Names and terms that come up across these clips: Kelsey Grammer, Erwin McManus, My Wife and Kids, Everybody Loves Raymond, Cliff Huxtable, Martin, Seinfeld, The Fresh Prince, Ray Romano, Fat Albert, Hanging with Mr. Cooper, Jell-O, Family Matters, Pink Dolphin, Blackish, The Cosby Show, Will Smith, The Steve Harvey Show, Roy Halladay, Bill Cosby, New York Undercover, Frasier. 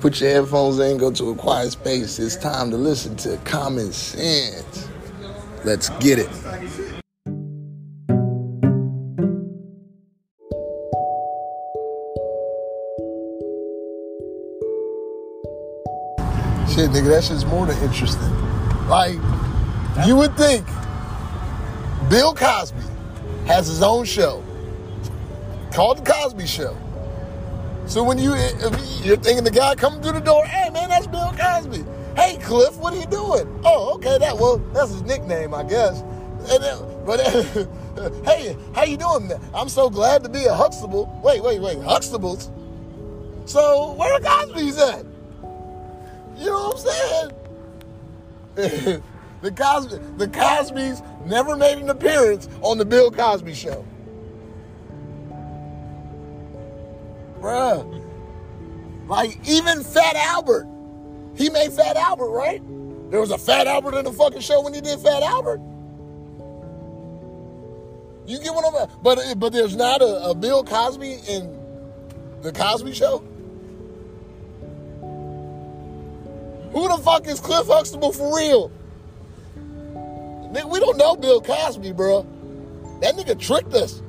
Put your headphones in, go to a quiet space. It's time to listen to Common Sense. Let's get it. Shit, nigga, that shit's more than interesting. Like, you would think Bill Cosby has his own show called The Cosby Show. So when you're thinking the guy coming through the door, hey man, that's Bill Cosby. Hey Cliff, what are you doing? Oh, okay, that's his nickname, I guess. Hey, how you doing? I'm so glad to be a Huxtable. Wait, Huxtables? So where are Cosby's at? You know what I'm saying? The Cosbys never made an appearance on the Bill Cosby Show. Bruh. Like, even Fat Albert. He made Fat Albert, right? There was a Fat Albert in the fucking show when he did Fat Albert. You get what I'm saying? But there's not a Bill Cosby in The Cosby Show? Who the fuck is Cliff Huxtable for real? Nigga, we don't know Bill Cosby, bro. That nigga tricked us.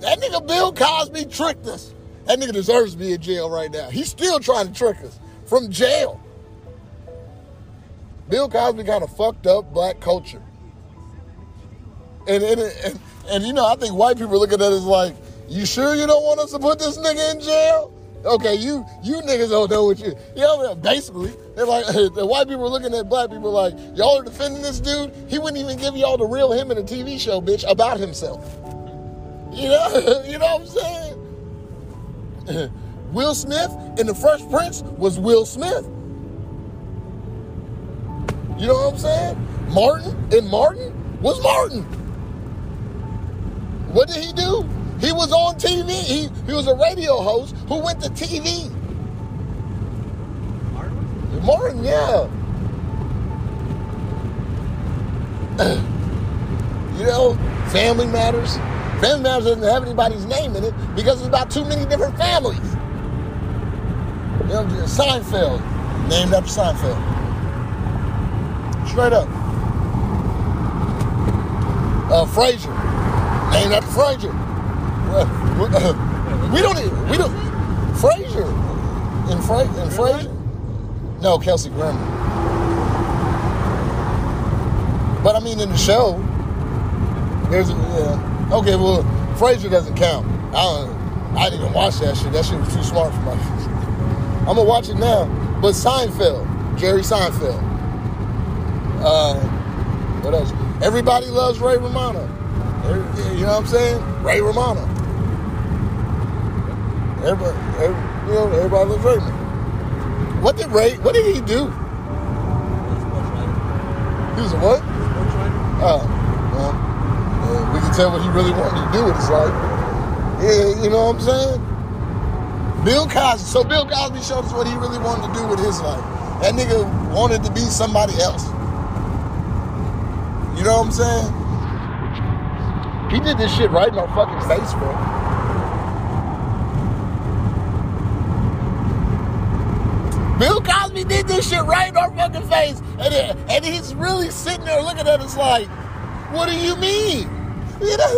That nigga Bill Cosby tricked us. That nigga deserves to be in jail right now. He's still trying to trick us from jail. Bill Cosby kind of fucked up black culture. And you know, I think white people look at that as like, you sure you don't want us to put this nigga in jail? Okay, you niggas don't know what you... You know, basically, they're like, the white people are looking at black people like, y'all are defending this dude? He wouldn't even give y'all the real him in a TV show, bitch, about himself. You know what I'm saying? Will Smith in The Fresh Prince was Will Smith. You know what I'm saying? Martin in Martin was Martin. What did he do? He was on TV. He was a radio host who went to TV. Martin, yeah. You know, Family Matters. Family Matters doesn't have anybody's name in it because it's about too many different families. You know, Seinfeld, named after Seinfeld. Straight up. Frasier, named after Frasier. We don't. Frasier, in Frasier. No, Kelsey Grammer. But I mean, in the show, there's yeah. Okay, well, Frasier doesn't count. I didn't even watch that shit. That shit was too smart for my shit. I'm going to watch it now. But Seinfeld. Jerry Seinfeld. What else? Everybody Loves Ray Romano. You know what I'm saying? Ray Romano. Everybody Loves Raymond. What did he do? He was a what? We can tell what he really wanted to do with his life. Yeah, you know what I'm saying? Bill Cosby. So Bill Cosby showed us what he really wanted to do with his life. That nigga wanted to be somebody else. You know what I'm saying? He did this shit right in our fucking face, bro. Bill Cosby did this shit right in our fucking face. And he's really sitting there looking at us like, what do you mean? You know?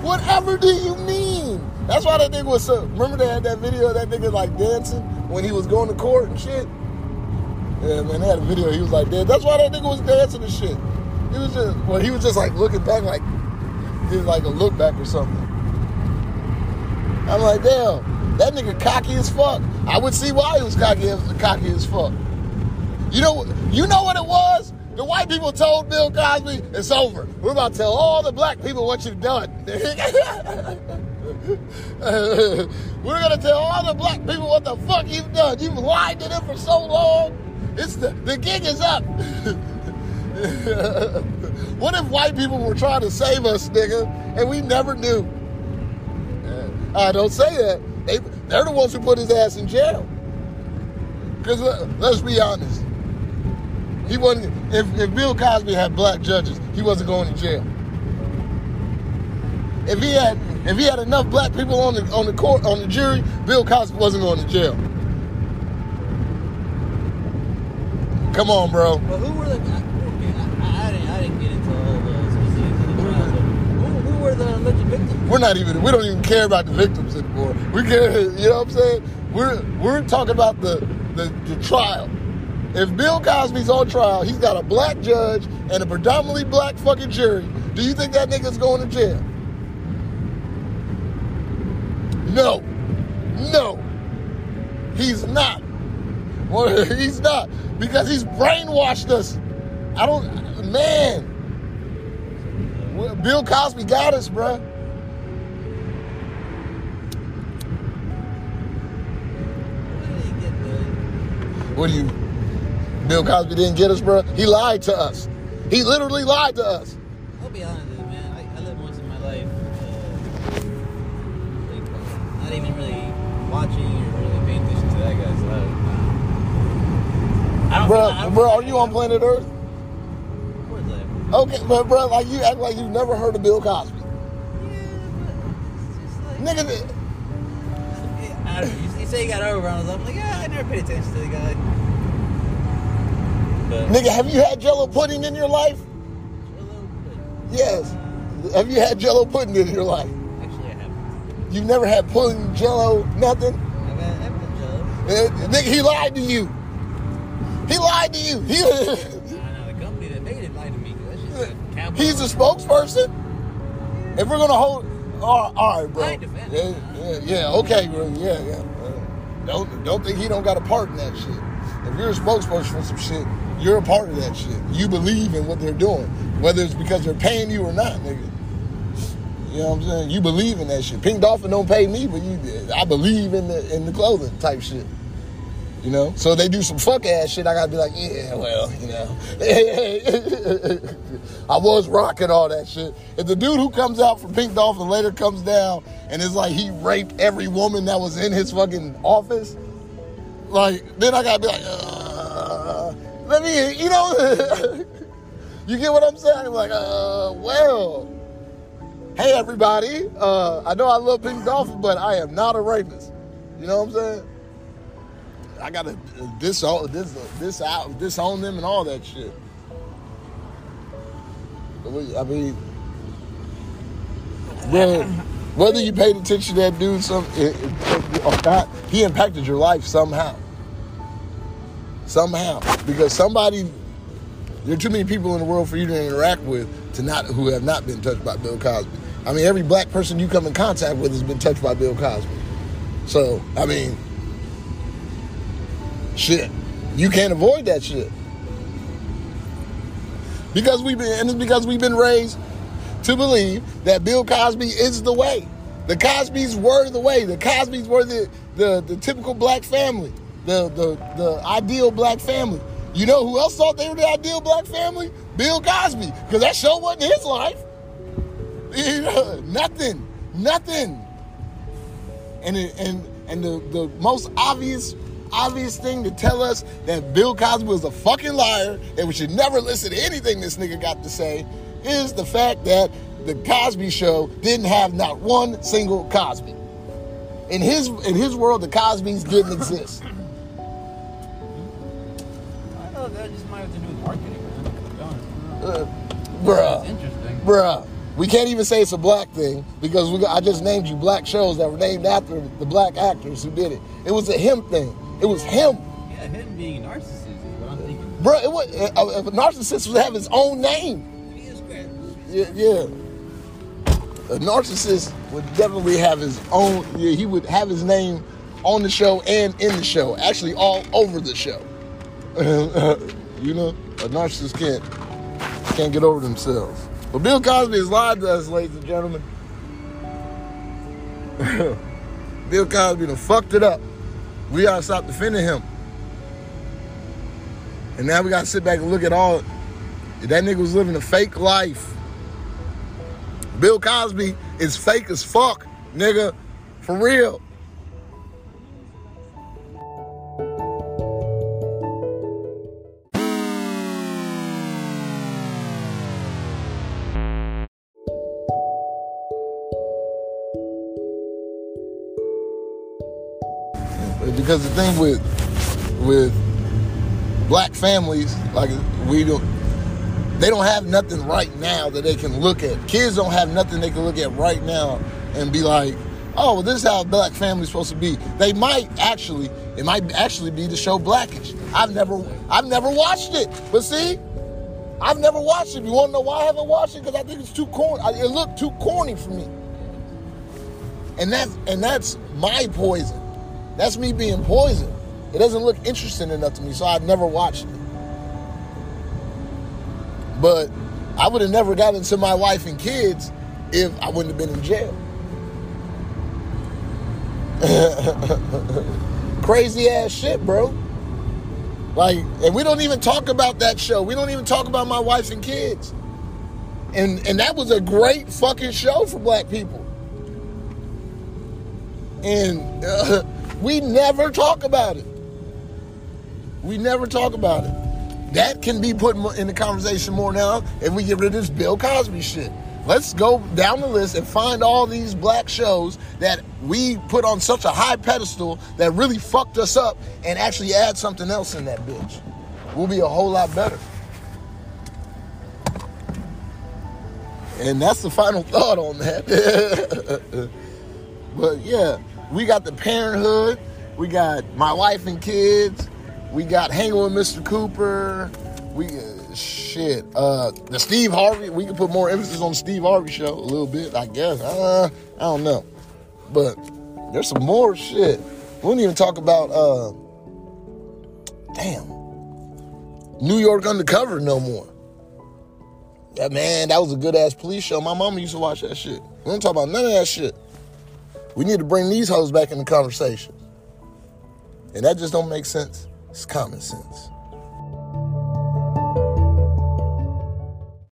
Whatever do you mean? That's why that nigga was so... Remember they had that video of that nigga like dancing when he was going to court and shit? Yeah, man, they had a video. He was like, "Dad." That's why that nigga was dancing and shit. He was just like looking back like... Did like a look back or something. I'm like, damn, that nigga cocky as fuck. I would see why he was cocky as fuck. You know what it was? The white people told Bill Cosby, it's over. We're about to tell all the black people what you've done. We're going to tell all the black people what the fuck you've done. You've lied to them for so long. It's the gig is up. What if white people were trying to save us, nigga, and we never knew? I don't say that. They're the ones who put his ass in jail. Because let's be honest. He wasn't. If Bill Cosby had black judges, he wasn't going to jail. If he had enough black people on the court, on the jury, Bill Cosby wasn't going to jail. Come on, bro. But who were the? I didn't get into all the specifics of the trial. Who were the alleged victims? We don't even care about the victims anymore. We care. You know what I'm saying? We're talking about the trial. If Bill Cosby's on trial, he's got a black judge and a predominantly black fucking jury. Do you think that nigga's going to jail? No. He's not. Well, he's not. Because he's brainwashed us. Bill Cosby got us, bruh. What do you... Bill Cosby didn't get us, bro. He lied to us. He literally lied to us. I'll be honest with you, man. I lived once in my life, not even really watching or really paying attention to that guy's life. Bro, are you on planet Earth? Of course I am. Okay, but bro, like you act like you've never heard of Bill Cosby. Yeah, but it's just like nigga. I don't know. You say he got overrun. I'm like, yeah, I never paid attention to the guy. But nigga, have you had Jell-O pudding in your life? Jell-O pudding? Yes. Have you had Jell-O pudding in your life? Actually, I haven't. You've never had pudding, Jell-O, nothing? I've had Jell-O. Nigga, he lied to you. No, the company that made it lied to me. He's a spokesperson? Yeah. If we're going to hold... all right, bro. I defend it. Yeah, okay, bro. Yeah. Don't think he don't got a part in that shit. If you're a spokesperson for some shit, you're a part of that shit. You believe in what they're doing, whether it's because they're paying you or not, nigga. You know what I'm saying? You believe in that shit. Pink Dolphin don't pay me, but I believe in the clothing type shit. You know? So they do some fuck ass shit, I gotta be like, yeah, well, you know. I was rocking all that shit. If the dude who comes out from Pink Dolphin later comes down and it's like he raped every woman that was in his fucking office, like, then I gotta be like, let me, you know, you get what I'm saying? I'm like, well, hey everybody, I know I love Pink Dolphin, but I am not a rapist. You know what I'm saying? I gotta disown them and all that shit. I mean, yeah. Whether you paid attention to that dude or not, he impacted your life somehow. Because there are too many people in the world for you to interact with who have not been touched by Bill Cosby. I mean, every black person you come in contact with has been touched by Bill Cosby. So, I mean, shit. You can't avoid that shit. Because we've been raised to believe that Bill Cosby is the way. The Cosbys were the way. The Cosbys were the typical black family. The ideal black family. You know who else thought they were the ideal black family? Bill Cosby. Because that show wasn't his life. You know, nothing. And the most obvious thing to tell us that Bill Cosby was a fucking liar and we should never listen to anything this nigga got to say is the fact that The Cosby Show didn't have not one single Cosby. In his world, the Cosbys didn't exist. I know that just might have to do with marketing, man. Bruh. Interesting. Bruh. We can't even say it's a black thing because I just named you black shows that were named after the black actors who did it. It was a him thing. It was him. Yeah, him being narcissism is what I'm thinking. Bruh, if a narcissist would have his own name. Yeah. A narcissist would definitely have his own... Yeah, he would have his name on the show and in the show. Actually, all over the show. You know? A narcissist can't get over themselves. But Bill Cosby has lied to us, ladies and gentlemen. Bill Cosby done fucked it up. We gotta stop defending him. And now we gotta sit back and look at all... That nigga was living a fake life. Bill Cosby is fake as fuck, nigga. For real. because the thing with black families, like they don't have nothing right now that they can look at. Kids don't have nothing they can look at right now and be like, oh, well, this is how a black family's supposed to be. They might actually, it might actually be the show Blackish. I've never watched it, but see, I've never watched it. You want to know why I haven't watched it? Because I think it's too corny. It looked too corny for me. And that's my poison. That's me being poisoned. It doesn't look interesting enough to me, so I've never watched it. But I would have never gotten into My Wife and Kids if I wouldn't have been in jail. Crazy ass shit, bro. Like, and we don't even talk about that show. We don't even talk about My Wife and Kids. And that was a great fucking show for black people. And we never talk about it. We never talk about it. That can be put in the conversation more now if we get rid of this Bill Cosby shit. Let's go down the list and find all these black shows that we put on such a high pedestal that really fucked us up and actually add something else in that bitch. We'll be a whole lot better. And that's the final thought on that. But yeah, we got The Parenthood. We got My Wife and Kids. We got Hanging with Mr. Cooper. The Steve Harvey, we can put more emphasis on the Steve Harvey Show a little bit, I guess. I don't know. But there's some more shit. We don't even talk about, New York Undercover no more. Yeah, man, that was a good-ass police show. My mama used to watch that shit. We don't talk about none of that shit. We need to bring these hoes back in the conversation. And that just don't make sense. It's common sense.